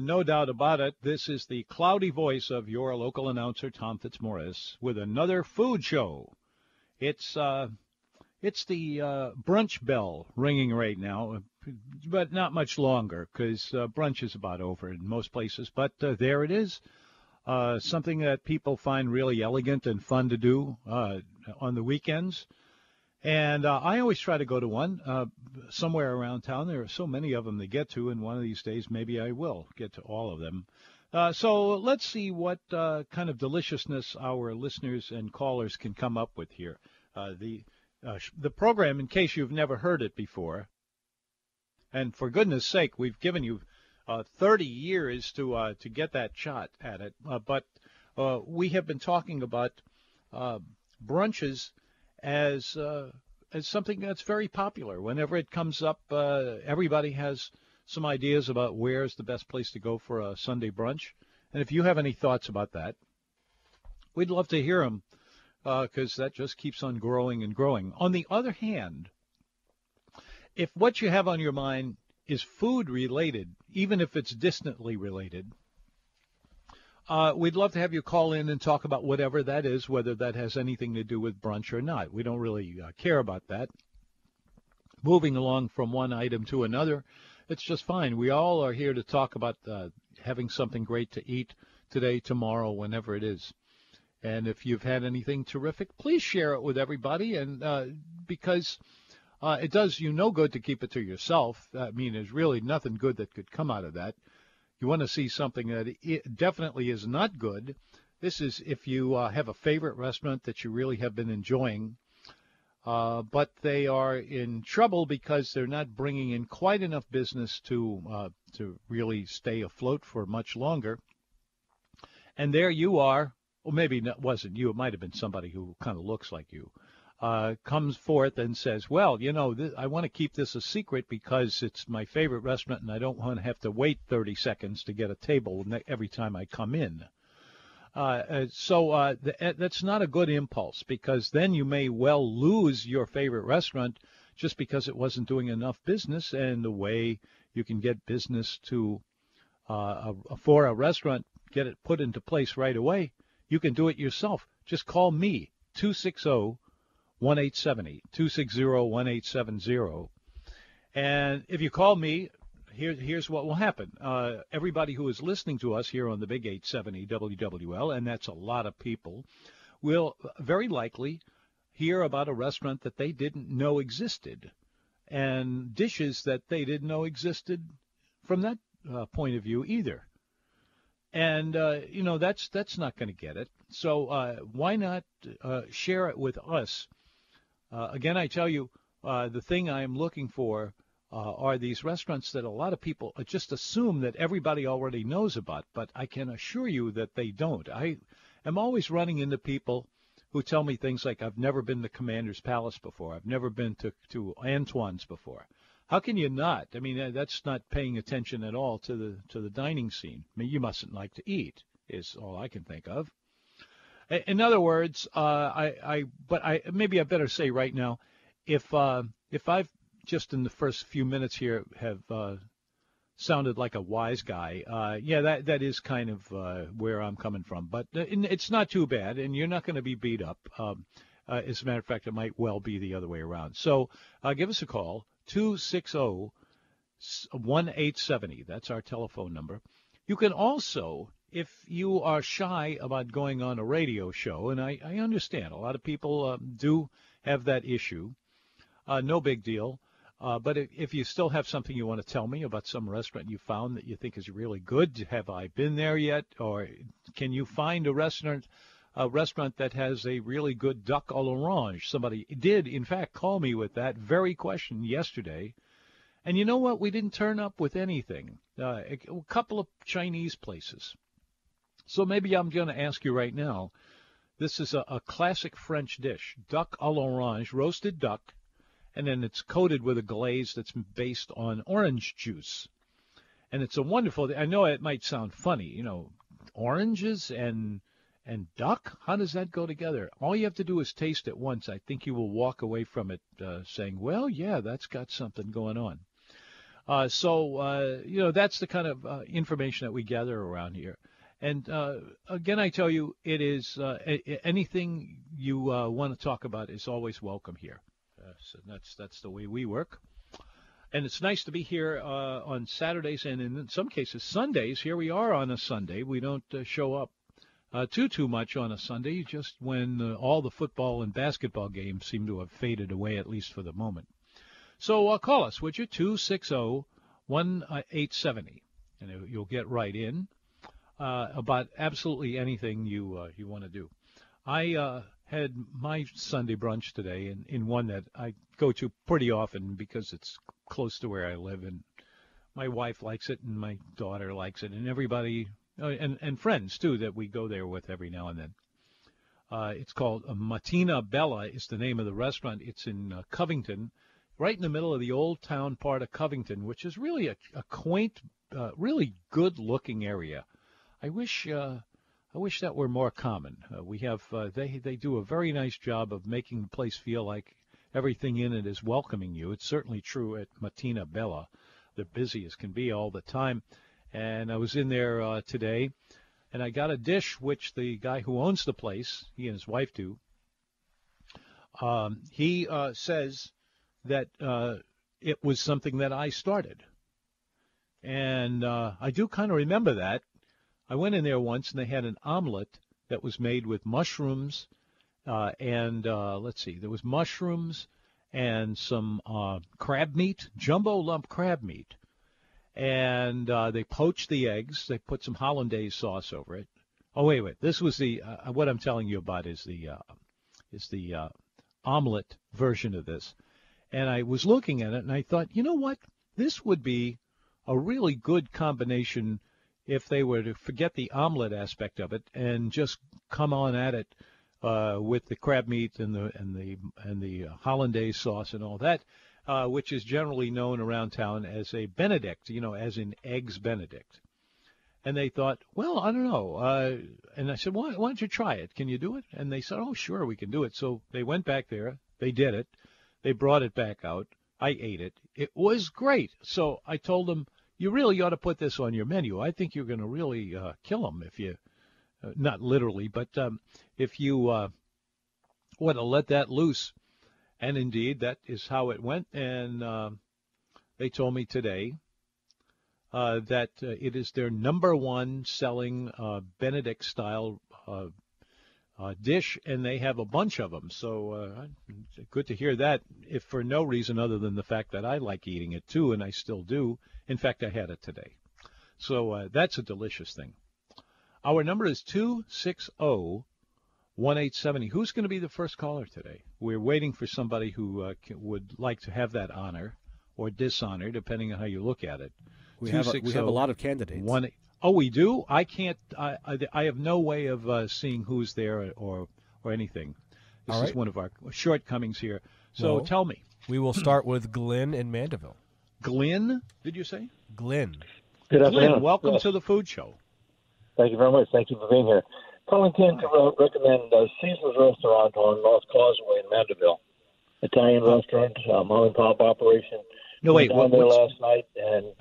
No doubt about it, this is the cloudy voice of your local announcer, Tom Fitzmorris, with another food show. It's the brunch bell ringing right now, but not much longer, because brunch is about over in most places. But there it is, something that people find really elegant and fun to do on the weekends. And I always try to go to one somewhere around town. There are so many of them to get to, and one of these days maybe I will get to all of them. So let's see what kind of deliciousness our listeners and callers can come up with here. The program, in case you've never heard it before, and for goodness sake, we've given you 30 years to get that shot at it. But we have been talking about brunches as something that's very popular. Whenever it comes up, everybody has some ideas about where's the best place to go for a Sunday brunch. And if you have any thoughts about that, we'd love to hear them, because that just keeps on growing and growing. On the other hand, if what you have on your mind is food-related, even if it's distantly related, we'd love to have you call in and talk about whatever that is, whether that has anything to do with brunch or not. We don't really care about that. Moving along from one item to another, it's just fine. We all are here to talk about having something great to eat today, tomorrow, whenever it is. And if you've had anything terrific, please share it with everybody, and because it does you no good to keep it to yourself. I mean, there's really nothing good that could come out of that. You want to see something that it definitely is not good. This is if you have a favorite restaurant that you really have been enjoying, but they are in trouble because they're not bringing in quite enough business to really stay afloat for much longer. And there you are. Well, maybe it wasn't you. It might have been somebody who kind of looks like you. Comes forth and says, well, you know, I want to keep this a secret because it's my favorite restaurant and I don't want to have to wait 30 seconds to get a table every time I come in. That's not a good impulse, because then you may well lose your favorite restaurant just because it wasn't doing enough business. And the way you can get business to for a restaurant, get it put into place right away, you can do it yourself. Just call me, 260 1870 260-1870, and if you call me, here's what will happen. Everybody who is listening to us here on the Big 870 WWL, and that's a lot of people, will very likely hear about a restaurant that they didn't know existed, and dishes that they didn't know existed from that point of view either. And, you know, that's not going to get it. So why not share it with us? Again, I tell you, the thing I am looking for are these restaurants that a lot of people just assume that everybody already knows about, but I can assure you that they don't. I am always running into people who tell me things like, I've never been to Commander's Palace before. I've never been to Antoine's before. How can you not? I mean, that's not paying attention at all to the dining scene. I mean, you mustn't like to eat is all I can think of. In other words, maybe I better say right now, if I've just in the first few minutes here have sounded like a wise guy, that is kind of where I'm coming from. But it's not too bad, and you're not going to be beat up. As a matter of fact, it might well be the other way around. So give us a call. 260-1870. That's our telephone number. You can also, if you are shy about going on a radio show, and I understand a lot of people do have that issue, no big deal. But if you still have something you want to tell me about some restaurant you found that you think is really good, have I been there yet? Or can you find a restaurant that has a really good duck à l'orange? Somebody did, in fact, call me with that very question yesterday, And you know what? We didn't turn up with anything. A couple of Chinese places. So maybe I'm going to ask you right now. This is a classic French dish, duck à l'orange, roasted duck, and then it's coated with a glaze that's based on orange juice. And it's a wonderful, I know it might sound funny, you know, oranges and duck, how does that go together? All you have to do is taste it once. I think you will walk away from it saying, well, yeah, that's got something going on. You know, that's the kind of information that we gather around here. And, again, I tell you, it is anything you want to talk about is always welcome here. So that's the way we work. And it's nice to be here on Saturdays and, in some cases, Sundays. Here we are on a Sunday. We don't show up too much on a Sunday, just when all the football and basketball games seem to have faded away, at least for the moment. So call us, would you? 260-1870, and you'll get right in. About absolutely anything you want to do. I had my Sunday brunch today in one that I go to pretty often because it's close to where I live, and my wife likes it, and my daughter likes it, and everybody, and friends, too, that we go there with every now and then. It's called Mattina Bella is the name of the restaurant. It's in Covington, right in the middle of the old town part of Covington, which is really a quaint, really good-looking area. I wish that were more common. We have they do a very nice job of making the place feel like everything in it is welcoming you. It's certainly true at Mattina Bella. They're busy as can be all the time. And I was in there today, and I got a dish which the guy who owns the place, he and his wife do, he says that it was something that I started. And I do kind of remember that. I went in there once, and they had an omelet that was made with mushrooms, there was mushrooms and some crab meat, jumbo lump crab meat. And they poached the eggs. They put some Hollandaise sauce over it. Oh, wait. This was what I'm telling you about is the omelet version of this. And I was looking at it, and I thought, you know what? This would be a really good combination if they were to forget the omelet aspect of it and just come on at it with the crab meat and the Hollandaise sauce and all that, which is generally known around town as a Benedict, you know, as in Eggs Benedict. And they thought, well, I don't know. And I said, why don't you try it? Can you do it? And they said, oh, sure, we can do it. So they went back there. They did it. They brought it back out. I ate it. It was great. So I told them, you really ought to put this on your menu. I think you're going to really kill them if you, not literally, but if you want to let that loose. And indeed, that is how it went. And they told me today that it is their number one selling Benedict-style dish, and they have a bunch of them. So good to hear that, if for no reason other than the fact that I like eating it, too, and I still do. In fact, I had it today. So that's a delicious thing. Our number is 260-1870. Who's going to be the first caller today? We're waiting for somebody who would like to have that honor or dishonor, depending on how you look at it. We have a lot of candidates. Oh, we do? I can't. I have no way of seeing who's there or anything. This is one of our shortcomings here. So tell me. We will start with Glenn in Mandeville. Glenn, did you say? Glenn. Good afternoon. Glenn, welcome to the food show. Thank you very much. Thank you for being here. Calling in to recommend Caesar's Restaurant on North Causeway in Mandeville. Italian restaurant, mom and pop operation. No, wait. Went down there last night and...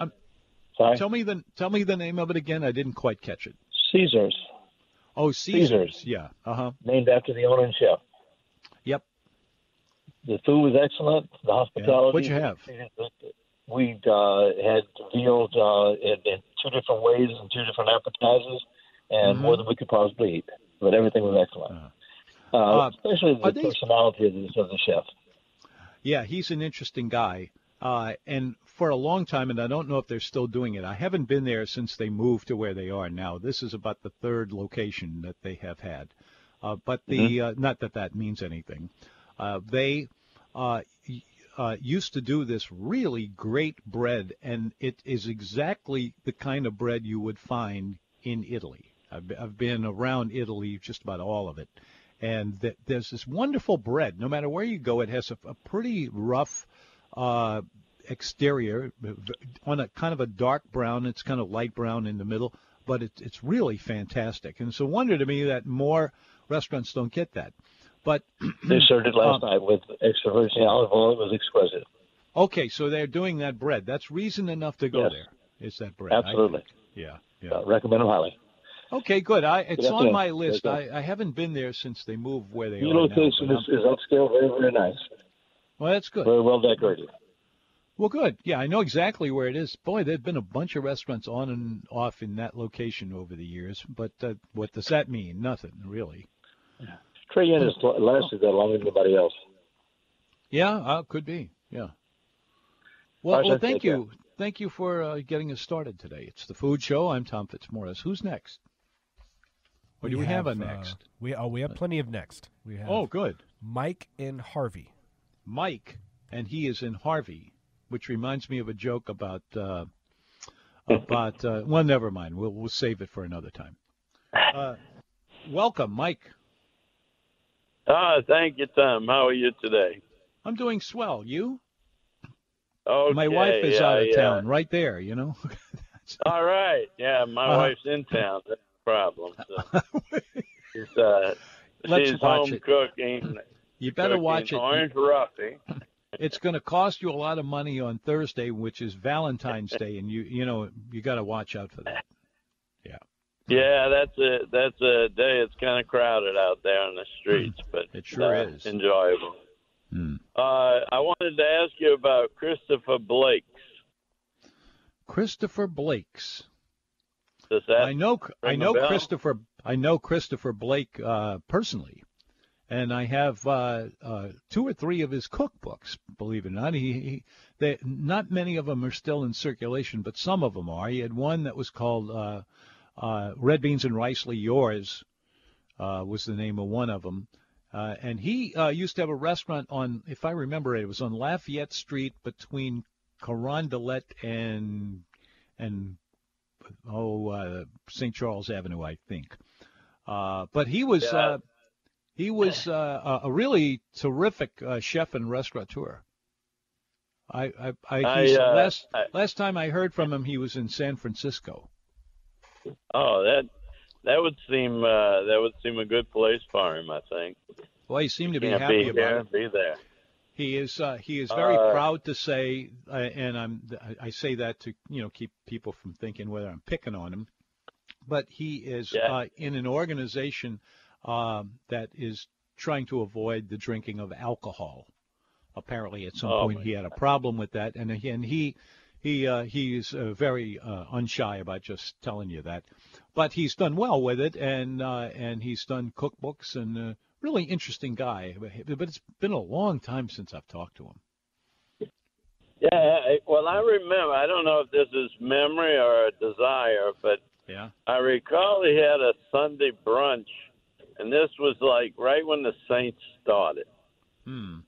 Tell me the name of it again. I didn't quite catch it. Caesar's. Oh, Caesar's. Yeah. Uh-huh. Named after the owner and chef. Yep. The food was excellent. The hospitality. Yeah. What'd you have? We had veal in two different ways and two different appetizers, and more than we could possibly eat. But everything was excellent. Uh-huh. Especially the personality of the chef. Yeah, he's an interesting guy. And for a long time, and I don't know if they're still doing it, I haven't been there since they moved to where they are now. This is about the third location that they have had. But not that means anything. They used to do this really great bread, and it is exactly the kind of bread you would find in Italy. I've been around Italy, just about all of it, and there's this wonderful bread. No matter where you go, it has a pretty rough exterior, on a kind of a dark brown. It's kind of light brown in the middle, but it's really fantastic. And it's a wonder to me that more restaurants don't get that. But they served it last night with extra virgin olive oil. It was exquisite. Okay, so they're doing that bread. That's reason enough to go there. It's that bread. Absolutely. Yeah. Recommend them highly. Okay, good. It's on my list. I haven't been there since they moved where they are. The location is upscale, very, very nice. Well, that's good. Very well decorated. Well, good. Yeah, I know exactly where it is. Boy, there have been a bunch of restaurants on and off in that location over the years. But what does that mean? Nothing, really. Yeah. Trey Yen has lasted that longer than anybody else. Yeah, could be. Yeah. Well, thank you. Thank you for getting us started today. It's The Food Show. I'm Tom Fitzmorris. Who's next? What do we have on next? We have plenty of next. We have good. Mike in Harvey. Mike, and he is in Harvey, which reminds me of a joke about well, never mind. We'll save it for another time. Welcome, Mike. Thank you, Tom. How are you today? I'm doing swell. You? Okay, my wife is out of town, right there. You know. All right. Yeah, my wife's in town. Problem. So she's home cooking. You better watch it. Orange Ruffy. It's going to cost you a lot of money on Thursday, which is Valentine's Day, and you got to watch out for that. Yeah. Yeah, that's a day. It's kind of crowded out there on the streets, but it sure is enjoyable. Mm. I wanted to ask you about Christopher Blake's. Christopher Blake's. I know Christopher Blake personally, and I have two or three of his cookbooks. Believe it or not, not many of them are still in circulation, but some of them are. He had one that was called "Red Beans and Rice-ly Yours," was the name of one of them. And he used to have a restaurant on, if I remember it was on Lafayette Street between Carondelet and. St. Charles Avenue, I think. But he was a really terrific chef and restaurateur. Last time I heard from him, he was in San Francisco. Oh, that would seem a good place for him, I think. Well, he seemed to be happy about it. Be there. He is very proud to say, and I say that to keep people from thinking whether I'm picking on him, but he is in an organization that is trying to avoid the drinking of alcohol. Apparently, at some point he had a problem with that, and he's very unshy about just telling you that. But he's done well with it, and he's done cookbooks and. Really interesting guy, but it's been a long time since I've talked to him. Yeah, well, I remember. I don't know if this is memory or a desire, but I recall he had a Sunday brunch, and this was like right when the Saints started. Hmm.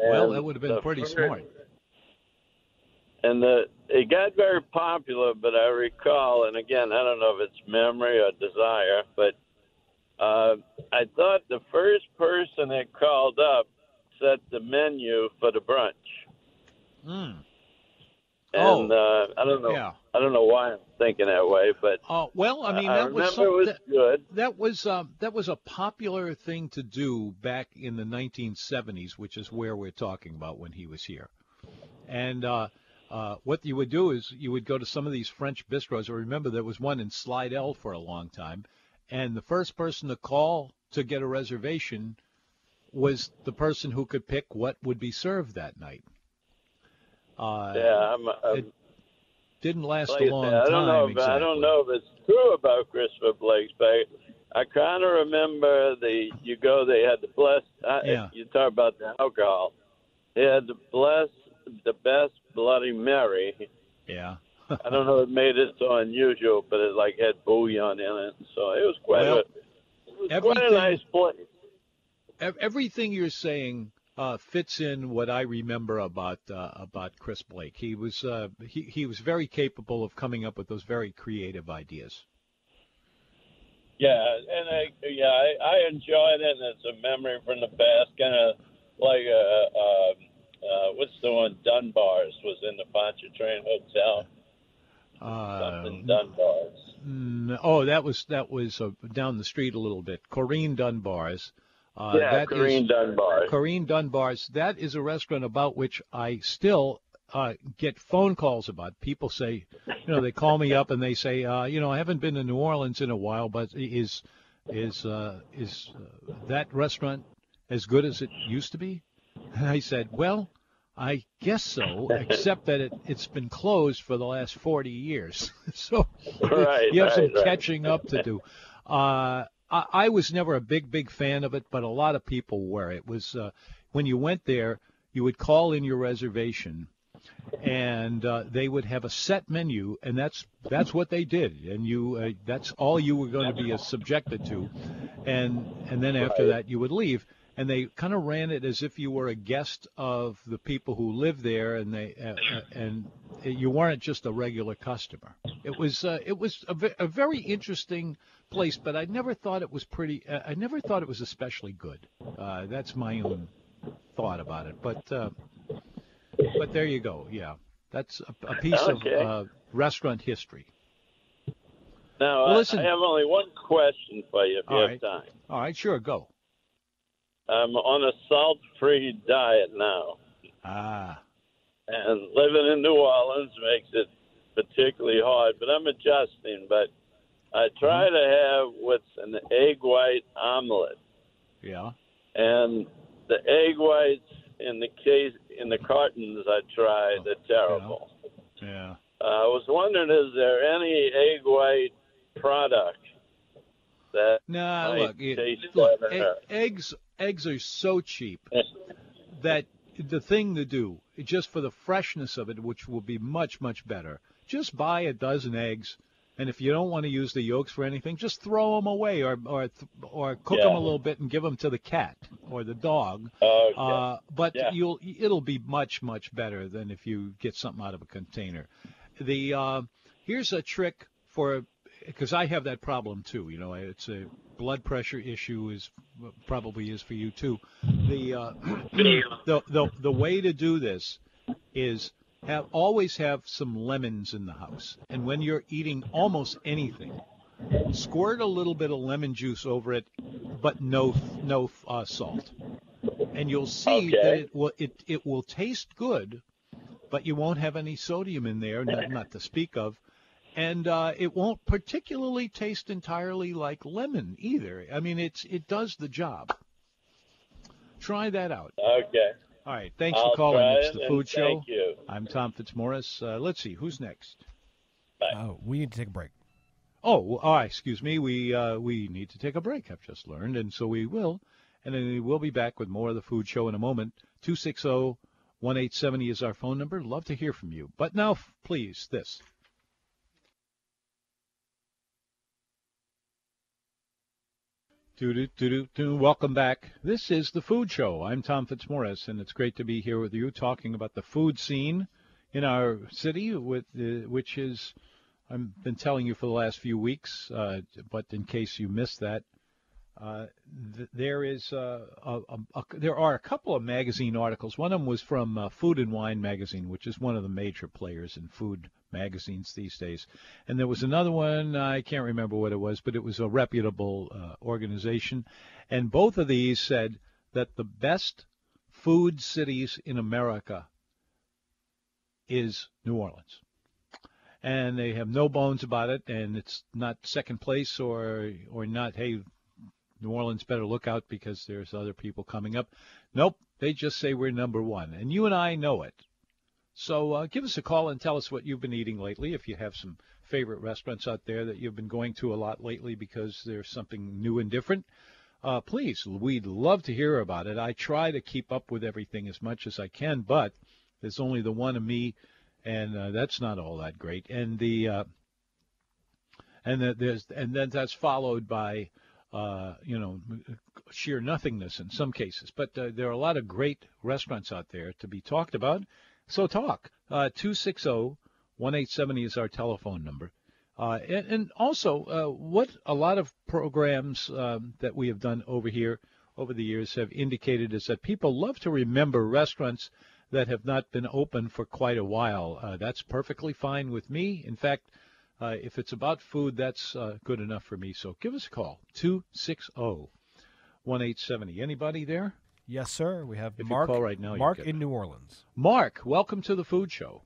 Well, that would have been pretty smart. And it got very popular, but I recall, and again, I don't know if it's memory or desire, but. I thought the first person that called up set the menu for the brunch. Mm. And I don't know why I'm thinking that way, but it was good. That was a popular thing to do back in the 1970s, which is where we're talking about when he was here. And what you would do is you would go to some of these French bistros. I remember there was one in Slidell for a long time. And the first person to call to get a reservation was the person who could pick what would be served that night. It didn't last a long time. I don't know if it's true about Christopher Blake's, but I kind of remember they had the blessed. You talk about the alcohol. They had the best Bloody Mary. Yeah. I don't know what made it so unusual, but it had bouillon in it, so it was quite a nice place. Everything you're saying fits in what I remember about Chris Blake. He was he was very capable of coming up with those very creative ideas. Yeah, I enjoyed it, and it's a memory from the past, kind of like what's the one? Dunbar's was in the Pontchartrain Hotel. Something Dunbar's. That was down the street a little bit. Corrine Dunbar's. Corrine Dunbar's. Corrine Dunbar's. That is a restaurant about which I still get phone calls about. People say, they call me up and they say, I haven't been to New Orleans in a while, but is that restaurant as good as it used to be? And I said, well, I guess so, except that it's been closed for the last 40 years. So you have some catching up to do. I was never a big fan of it, but a lot of people were. It was when you went there, you would call in your reservation, and they would have a set menu, and that's what they did, and you that's all you were going to be subjected to, and then after that you would leave. And they kind of ran it as if you were a guest of the people who live there, and they and you weren't just a regular customer. It was a very interesting place, but I never thought it was pretty. I never thought it was especially good. That's my own thought about it. But there you go. Yeah, that's a piece of restaurant history. Now, well, listen, I have only one question for you, if you have time. All right, sure, go. I'm on a salt-free diet now. And living in New Orleans makes it particularly hard, but I'm adjusting. But I try to have what's an egg white omelet. Yeah. And the egg whites in the cartons I tried, they're terrible. Yeah. I was wondering, is there any egg white product that eggs? Eggs are so cheap that the thing to do, just for the freshness of it, which will be much, much better, just buy a dozen eggs, and if you don't want to use the yolks for anything, just throw them away or cook them a little bit and give them to the cat or the dog. Okay. It'll be much, much better than if you get something out of a container. Here's a trick for, because I have that problem too. It's a blood pressure issue is probably for you too. The way to do this is always have some lemons in the house, and when you're eating almost anything, squirt a little bit of lemon juice over it, but no salt, and you'll see that it will taste good, but you won't have any sodium in there, not to speak of. And it won't particularly taste entirely like lemon either. I mean, it does the job. Try that out. Okay. All right. Thanks for calling. It's the Food Show. Thank you. I'm Tom Fitzmorris. Let's see. Who's next? Bye. We need to take a break. Excuse me. We need to take a break, I've just learned. And so we will. And then we'll be back with more of the Food Show in a moment. 260-1870 is our phone number. Love to hear from you. But now, please, this. Welcome back. This is The Food Show. I'm Tom Fitzmorris, and it's great to be here with you talking about the food scene in our city, which is, I've been telling you for the last few weeks, but in case you missed that, there are a couple of magazine articles. One of them was from Food and Wine magazine, which is one of the major players in food magazines these days, and there was another one, I can't remember what it was, but it was a reputable organization, and both of these said that the best food cities in America is New Orleans, and they have no bones about it, and it's not second place or not, hey, New Orleans better look out because there's other people coming up. Nope, they just say we're number one, and you and I know it. So give us a call and tell us what you've been eating lately, if you have some favorite restaurants out there that you've been going to a lot lately because there's something new and different. Please, we'd love to hear about it. I try to keep up with everything as much as I can, but there's only the one of me, and that's not all that great. And then that's followed by sheer nothingness in some cases. But there are a lot of great restaurants out there to be talked about. So talk. 260-1870 is our telephone number. And also, what a lot of programs that we have done over here over the years have indicated is that people love to remember restaurants that have not been open for quite a while. That's perfectly fine with me. In fact, if it's about food, that's good enough for me. So give us a call, 260-1870. Anybody there? Yes, sir. We have Mark right now, Mark in New Orleans. Mark, welcome to the Food Show.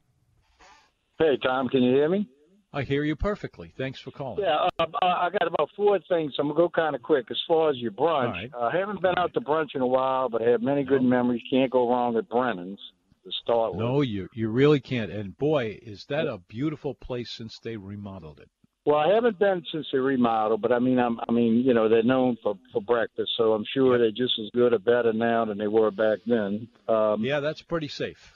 Hey, Tom, can you hear me? I hear you perfectly. Thanks for calling. Yeah, I got about four things. So I'm going to go kind of quick. As far as your brunch, right. I haven't been out to brunch in a while, but I have many good memories. Can't go wrong at Brennan's to start with. No, you really can't. And, boy, is that a beautiful place since they remodeled it. Well, I haven't been since they remodeled, but, I mean, they're known for breakfast, so I'm sure they're just as good or better now than they were back then. Yeah, that's pretty safe.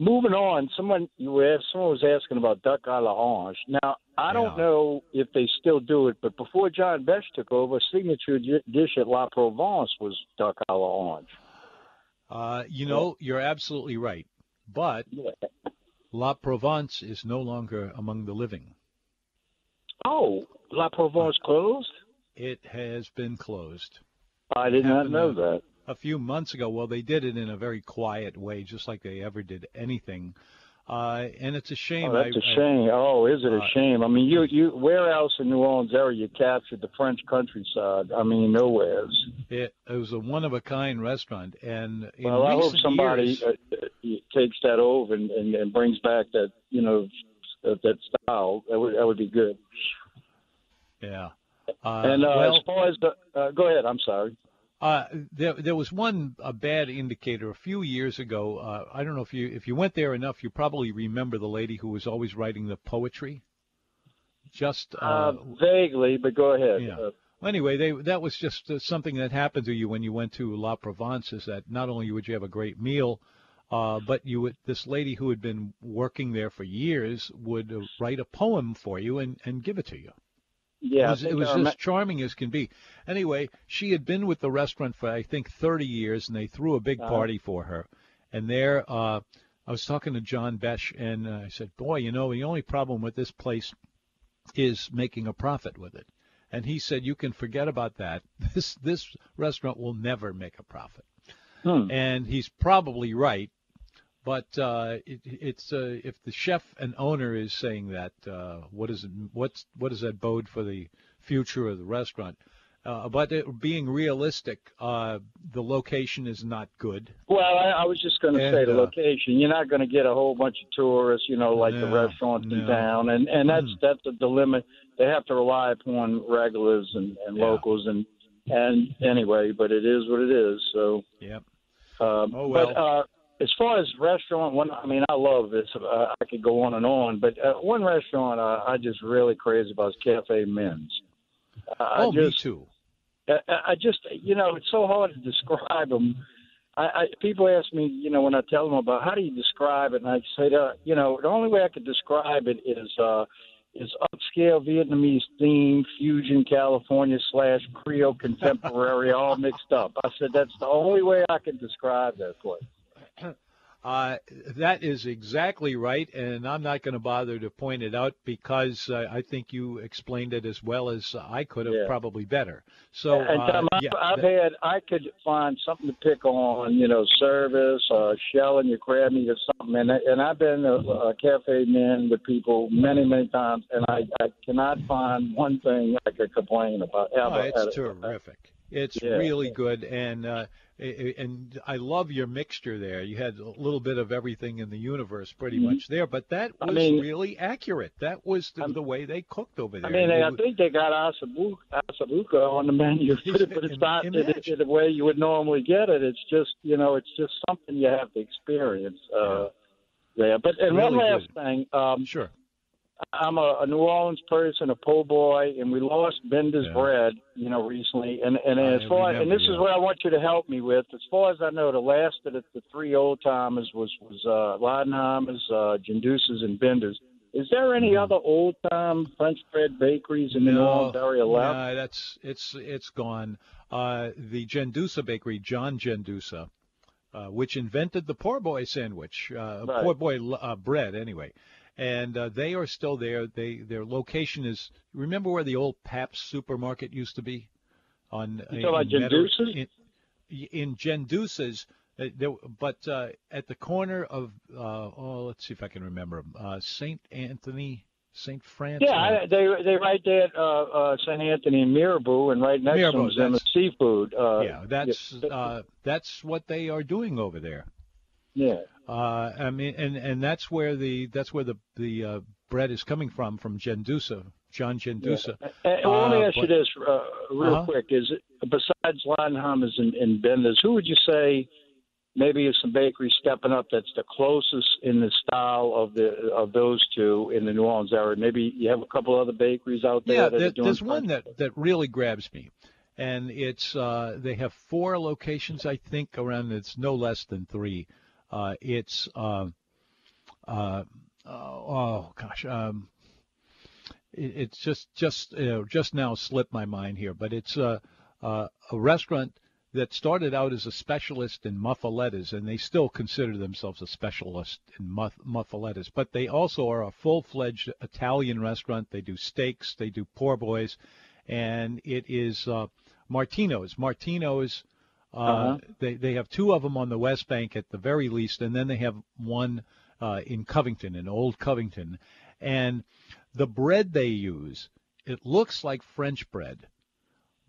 Moving on, someone was asking about duck à l'orange. Now, I don't know if they still do it, but before John Besh took over, a signature dish at La Provence was duck à l'orange. You're absolutely right, but La Provence is no longer among the living. Oh, La Provence closed? It has been closed. I did not know that. A few months ago, they did it in a very quiet way, just like they ever did anything. And it's a shame. Oh, that's a shame. Is it a shame? I mean, you where else in New Orleans area you captured the French countryside? I mean, nowhere. It was a one-of-a-kind restaurant. And I hope somebody takes that over and brings back that, that style. That would be good. Yeah. As far as the go ahead. I'm sorry. There was one bad indicator a few years ago. I don't know if you went there enough, you probably remember the lady who was always writing the poetry. Just vaguely, but go ahead. Yeah. Anyway, that was just something that happened to you when you went to La Provence. Is that not only would you have a great meal, but this lady who had been working there for years would write a poem for you and give it to you. Yeah, it was as charming as can be. Anyway, she had been with the restaurant for, I think, 30 years, and they threw a big party for her. And there I was talking to John Besh, and I said, boy, the only problem with this place is making a profit with it. And he said, you can forget about that. This restaurant will never make a profit. And he's probably right. But it's if the chef and owner is saying that, what does that bode for the future of the restaurant? But being realistic, the location is not good. Well, I was just going to say the location. You're not going to get a whole bunch of tourists, the restaurants in town. And that's a dilemma. They have to rely upon regulars and locals. And anyway, but it is what it is. So, yeah. As far as restaurant, I love this. I could go on and on, but one restaurant I just really crazy about is Cafe Men's. Me too. I just it's so hard to describe them. People ask me, when I tell them about how do you describe it, and I say, the only way I could describe it is upscale Vietnamese themed fusion California / Creole contemporary all mixed up. I said that's the only way I could describe that place. That is exactly right, and I'm not going to bother to point it out because I think you explained it as well as I could have, probably better. So, I could find something to pick on, service, shelling your crab meat or something, and I've been a Cafe Man with people many, many times, and I cannot find one thing I could complain about. It's terrific. It's really good, and I love your mixture there. You had a little bit of everything in the universe pretty much there, but that was really accurate. That was the way they cooked over there. I mean, I think they got asabuca on the menu, but it's not the way you would normally get it. It's just, it's just something you have to experience there. But one last thing. Sure. I'm a New Orleans person, a po' boy, and we lost Bender's bread, recently. And as far as, and this is what I want you to help me with. As far as I know, the last of the three old timers was Leidenheimer's, Gendusa's, and Bender's. Is there any other old-time French bread bakeries in the North area left? No, it's gone. The Gendusa bakery, John Gendusa, which invented the poor boy sandwich, right. Poor boy bread, anyway. And they are still there. Their location is, remember where the old Pabst supermarket used to be? In Gendusa's. But at the corner of, let's see if I can remember, St. Anthony, St. Francis. Yeah, they right there at St. Anthony in Mirabeau, and right next to them is seafood. That's what they are doing over there. Yeah. I mean, and that's where the bread is coming from Gendusa. John Gendusa. Yeah. Let me ask you this real quick: is it, besides Lanhammer's and Bender's, who would you say? Maybe it's some bakery stepping up that's the closest in the style of those two in the New Orleans area. Maybe you have a couple other bakeries out there. Yeah, there's one that really grabs me, and it's they have 4 locations, I think, around. It's no less than 3. It's just now slipped my mind here, but it's a restaurant that started out as a specialist in muffalettas, and they still consider themselves a specialist in muffalettas. But they also are a full-fledged Italian restaurant. They do steaks, they do poor boys, and it is Martino's. Martino's, they have 2 of them on the West Bank at the very least, and then they have one in Covington, in Old Covington. And the bread they use, it looks like French bread.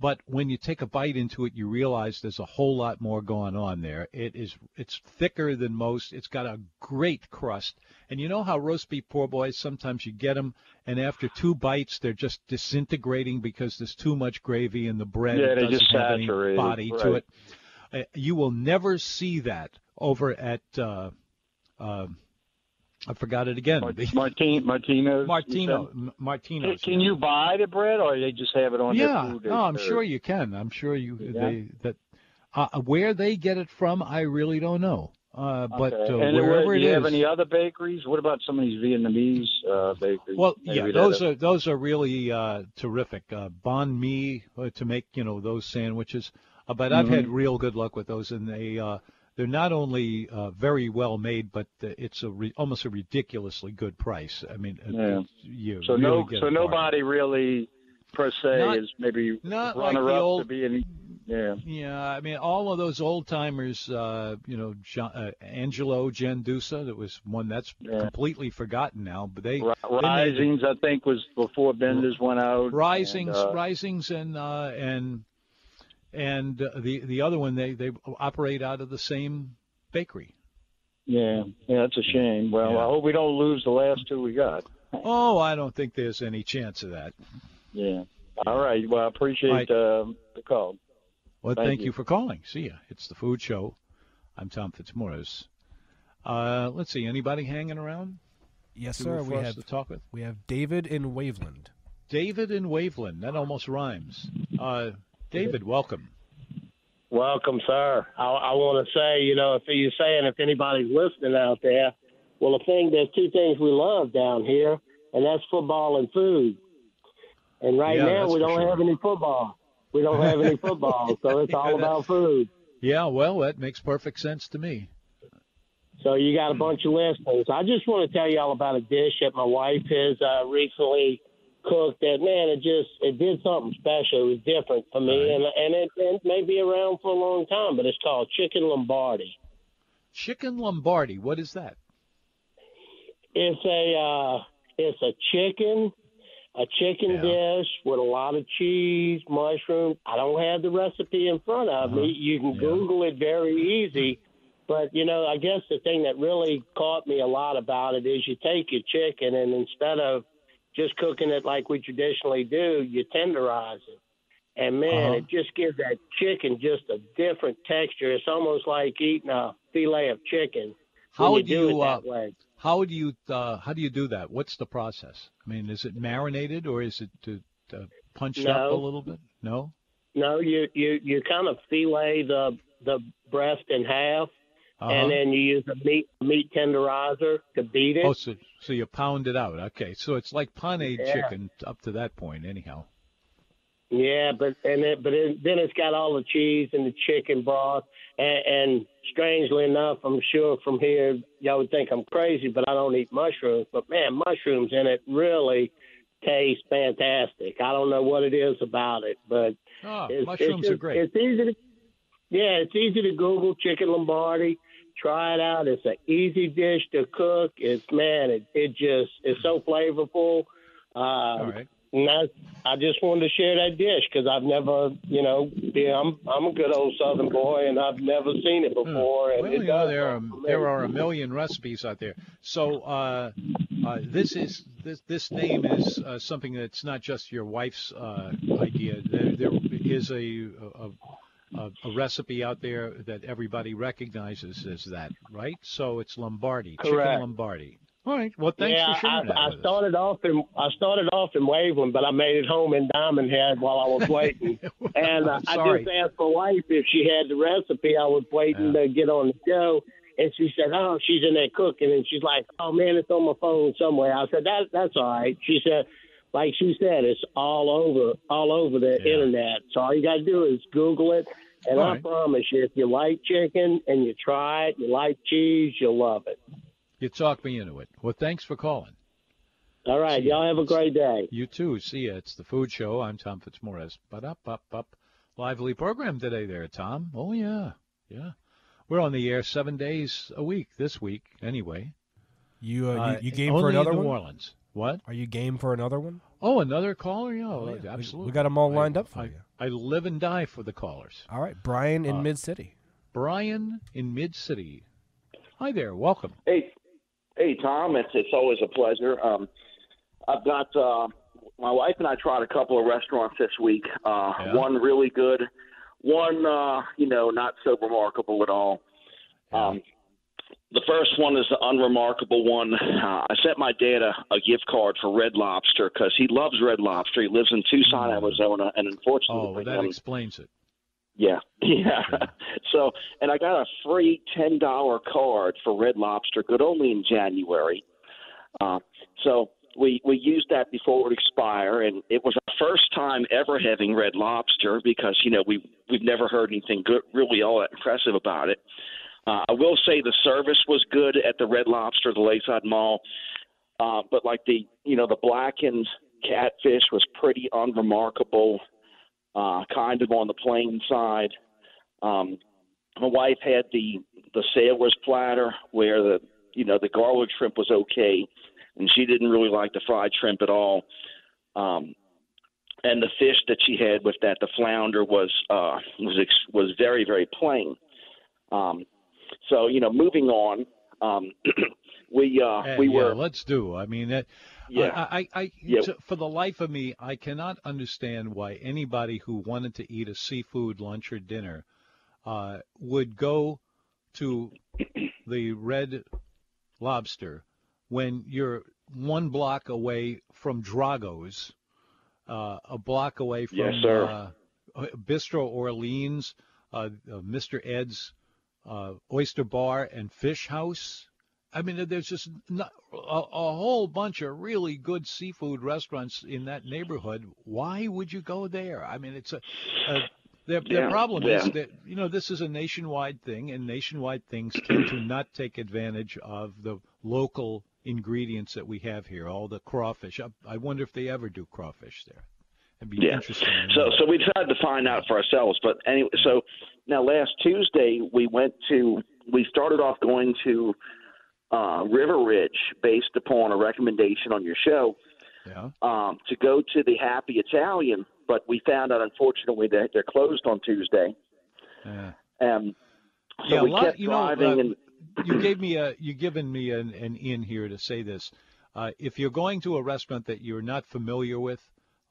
But when you take a bite into it, you realize there's a whole lot more going on there. It's thicker than most. It's got a great crust. And you know how roast beef poor boys, sometimes you get them, and after 2 bites, they're just disintegrating because there's too much gravy in the bread. Yeah, they just saturate body to it. You will never see that over at I forgot it again. Martino's. Can you buy the bread, or they just have it on their food? Yeah, I'm sure you can. I'm sure you. Yeah. Where they get it from, I really don't know. But and wherever it is. Do you have any other bakeries? What about some of these Vietnamese bakeries? Well, those are really terrific. Banh mi to make those sandwiches. But I've had real good luck with those, and they. They're not only very well made, but it's almost a ridiculously good price. I mean, nobody really per se is maybe runner-up to be any. Yeah. Yeah, I mean, all of those old-timers, Angelo Gendusa, that was one that's completely forgotten now. But they Risings, I think, was before Bender's went out. And the other one, they operate out of the same bakery. Yeah, that's a shame. Well, I hope we don't lose the last 2 we got. Oh, I don't think there's any chance of that. Yeah. All right. Well, I appreciate the call. Well, thank you for calling. See ya. It's The Food Show. I'm Tom Fitzmorris. Let's see. Anybody hanging around? Yes, sir. We have to talk with. We have David in Waveland. That almost rhymes. David, welcome. Welcome, sir. I want to say, if you're saying, if anybody's listening out there, well, there's 2 things we love down here, and that's football and food. And now, we don't have any football. So it's all about food. Yeah, well, that makes perfect sense to me. So you got a bunch of listeners. I just want to tell you all about a dish that my wife has recently cooked that, man, it did something special. It was different for me, and it may be around for a long time, but it's called Chicken Lombardi. Chicken Lombardi, what is that? It's a chicken, dish with a lot of cheese, mushroom. I don't have the recipe in front of me. You can Google it very easy, but, I guess the thing that really caught me a lot about it is you take your chicken, and instead of just cooking it like we traditionally do, you tenderize it. And, man, it just gives that chicken just a different texture. It's almost like eating a filet of chicken. How do you do that? What's the process? I mean, is it marinated, or is it punched up a little bit? No, you kind of filet the breast in half, Uh-huh. And then you use a meat tenderizer to beat it. Oh, so you pound it out. Okay, so it's like panade chicken up to that point, anyhow. Yeah, but then it's got all the cheese and the chicken broth. And strangely enough, I'm sure from here, y'all would think I'm crazy, but I don't eat mushrooms. But, man, mushrooms in it really taste fantastic. I don't know what it is about it, but mushrooms are great. It's easy to... Yeah, it's easy to Google chicken Lombardi. Try it out. It's an easy dish to cook. It's so flavorful. All right. I just wanted to share that dish because I've never, I'm a good old Southern boy and I've never seen it before. And there are a million recipes out there. So this name is something that's not just your wife's idea. There is a recipe out there that everybody recognizes as that, right? So it's Lombardi. Correct. Chicken Lombardi. All right. Well, thanks for sharing that. I started off in Waveland, but I made it home in Diamond Head while I was waiting. Well, and I just asked my wife if she had the recipe. I was waiting to get on the show, and she said, "Oh, she's in there cooking," and she's like, "Oh man, it's on my phone somewhere." I said, "That's all right." She said. Like she said, it's all over the internet. So all you got to do is Google it. And I promise you, if you like chicken and you try it, you like cheese, you'll love it. You talked me into it. Well, thanks for calling. All right. Y'all have a great day. You too. See ya. It's The Food Show. I'm Tom Fitzmorris. Ba-da-ba-ba-ba. Lively program today there, Tom. Oh, yeah. Yeah. We're on the air 7 days a week this week anyway. You game for another one? Only in New Orleans. What? Are you game for another one? Oh, another caller? Yeah, absolutely. We got them all lined up for you. I live and die for the callers. All right, Brian in Mid City. Brian in Mid City. Hi there. Welcome. Hey, Tom. It's always a pleasure. I've got my wife and I tried a couple of restaurants this week. One really good, one not so remarkable at all. Yeah. The first one is the unremarkable one. I sent my dad a gift card for Red Lobster because he loves Red Lobster. He lives in Tucson, Arizona, and unfortunately, that explains it. Yeah. So, and I got a free $10 card for Red Lobster, good only in January. So we used that before it would expire, and it was our first time ever having Red Lobster because we've never heard anything good, really all that impressive about it. I will say the service was good at the Red Lobster, the Lakeside Mall, but like the blackened catfish was pretty unremarkable, kind of on the plain side. My wife had the sailor's platter where the garlic shrimp was okay, and she didn't really like the fried shrimp at all. And the fish that she had with that, the flounder, was very, very plain. So, moving on, we were. Let's do. I mean, that. Yeah. For the life of me, I cannot understand why anybody who wanted to eat a seafood lunch or dinner would go to the Red Lobster when you're one block away from Drago's, a block away from Bistro Orleans, Mr. Ed's. Oyster Bar and Fish House. I mean, there's just a whole bunch of really good seafood restaurants in that neighborhood. Why would you go there? I mean, it's their problem is that this is a nationwide thing, and nationwide things tend to not take advantage of the local ingredients that we have here. All the crawfish. I wonder if they ever do crawfish there. It'd be interesting. So we tried to find out for ourselves, but anyway, so. Now, last Tuesday, we started off going to River Ridge based upon a recommendation on your show to go to the Happy Italian, but we found out, unfortunately, that they're closed on Tuesday. You've given me an in here to say this. If you're going to a restaurant that you're not familiar with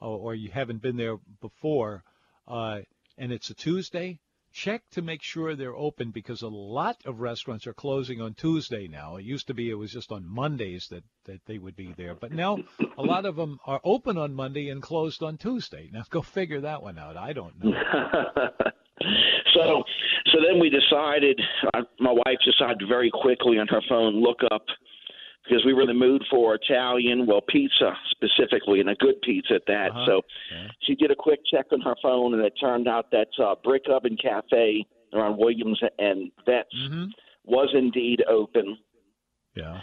or you haven't been there before and it's a Tuesday, check to make sure they're open because a lot of restaurants are closing on Tuesday now. It used to be it was just on Mondays that they would be there. But now a lot of them are open on Monday and closed on Tuesday. Now, go figure that one out. I don't know. So then we decided, my wife decided very quickly on her phone, look up, because we were in the mood for Italian, well, pizza specifically, and a good pizza at that. Uh-huh. So okay. She did a quick check on her phone, and it turned out that Brick Oven Cafe around Williams and Vets was indeed open. Yeah.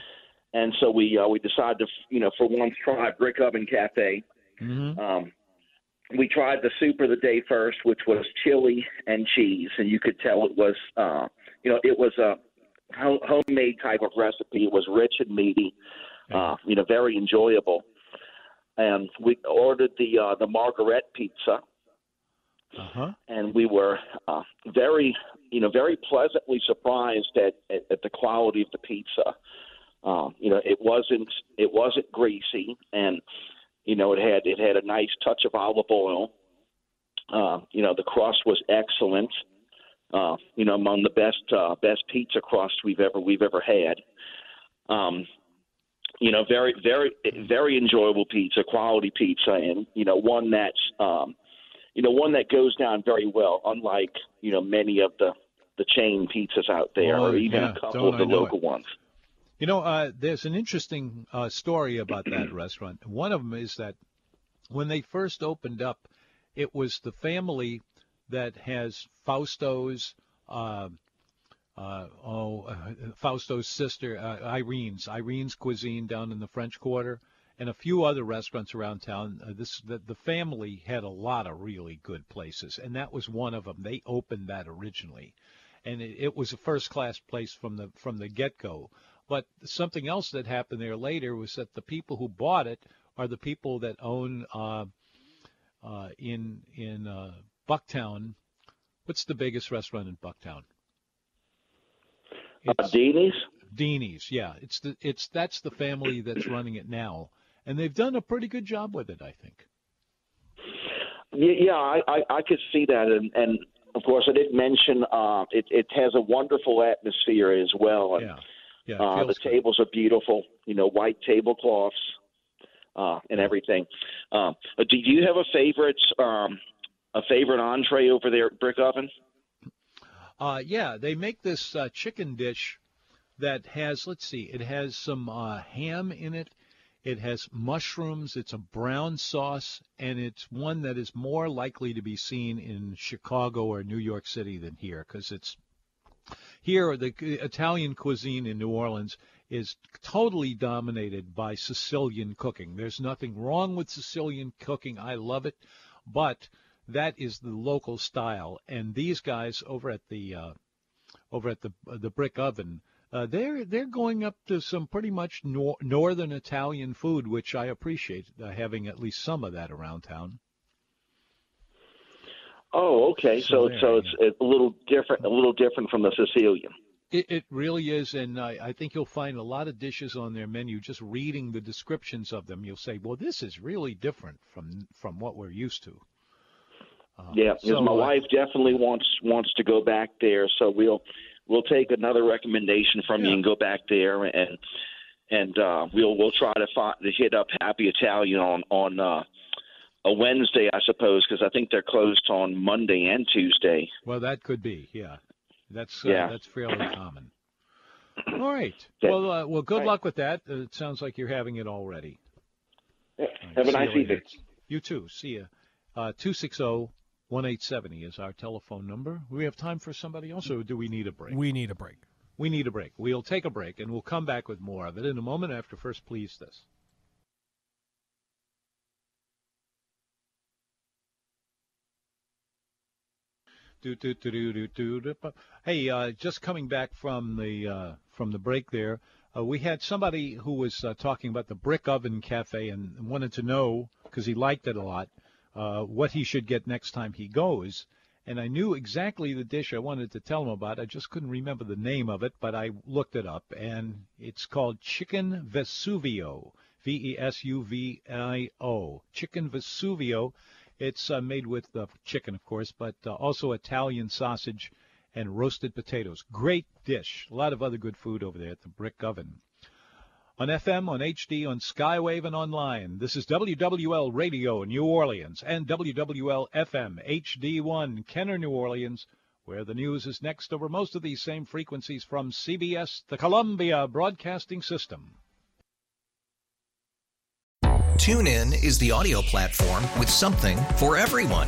And so we decided to, for once, try Brick Oven Cafe. Mm-hmm. We tried the soup of the day first, which was chili and cheese, and you could tell it was, it was a homemade type of recipe. It was rich and meaty, very enjoyable. And we ordered the Margaret pizza, and we were very pleasantly surprised at the quality of the pizza. It wasn't greasy, and it had a nice touch of olive oil. The crust was excellent. Among the best pizza crust we've ever had. Very, very, very enjoyable pizza, quality pizza, and one that's one that goes down very well. Unlike many of the chain pizzas out there, or even a couple of the local ones. There's an interesting story about that restaurant. One of them is that when they first opened up, it was the family that has Fausto's, Fausto's sister, Irene's Cuisine down in the French Quarter, and a few other restaurants around town. The family had a lot of really good places, and that was one of them. They opened that originally, and it was a first-class place from the get-go. But something else that happened there later was that the people who bought it are the people that own in Bucktown. What's the biggest restaurant in Bucktown? Dini's. Dini's, yeah. That's the family that's running it now, and they've done a pretty good job with it, I think. Yeah, I could see that, and of course I did mention it has a wonderful atmosphere as well. And, yeah. Yeah, the tables are beautiful, white tablecloths and everything. Do you have a favorite entree over there at Brick Oven? They make this chicken dish that has, it has some ham in it. It has mushrooms. It's a brown sauce, and it's one that is more likely to be seen in Chicago or New York City than here because it's here, the Italian cuisine in New Orleans is totally dominated by Sicilian cooking. There's nothing wrong with Sicilian cooking. I love it, but that is the local style. And these guys over at the Brick Oven, they're going up to some pretty much northern Italian food, which I appreciate having at least some of that around town. Oh, okay. So it's a little different from the Sicilian. It really is, and I think you'll find a lot of dishes on their menu. Just reading the descriptions of them, you'll say, "Well, this is really different from what we're used to." My wife definitely wants to go back there, so we'll take another recommendation from you and go back there, and we'll try to hit up Happy Italian on a Wednesday, I suppose, because I think they're closed on Monday and Tuesday. Well, that could be, yeah. That's fairly common. All right. Okay. Well, good luck with that. It sounds like you're having it already. Yeah. Right. Have a nice evening. You too. See you. 260-1870 is our telephone number. We have time for somebody else, or do we need a break? We need a break. We'll take a break, and we'll come back with more of it in a moment after First Please This. Hey, just coming back from the break there, we had somebody who was talking about the Brick Oven Cafe and wanted to know, because he liked it a lot, what he should get next time he goes. And I knew exactly the dish I wanted to tell him about. I just couldn't remember the name of it, but I looked it up, and it's called Chicken Vesuvio, Vesuvio, Chicken Vesuvio. It's made with chicken, of course, but also Italian sausage and roasted potatoes. Great dish. A lot of other good food over there at the Brick Oven. on FM, on HD, on Skywave, and online. This is WWL Radio New Orleans and WWL FM HD1 Kenner, New Orleans, where the news is next over most of these same frequencies from CBS, the Columbia Broadcasting System. TuneIn is the audio platform with something for everyone.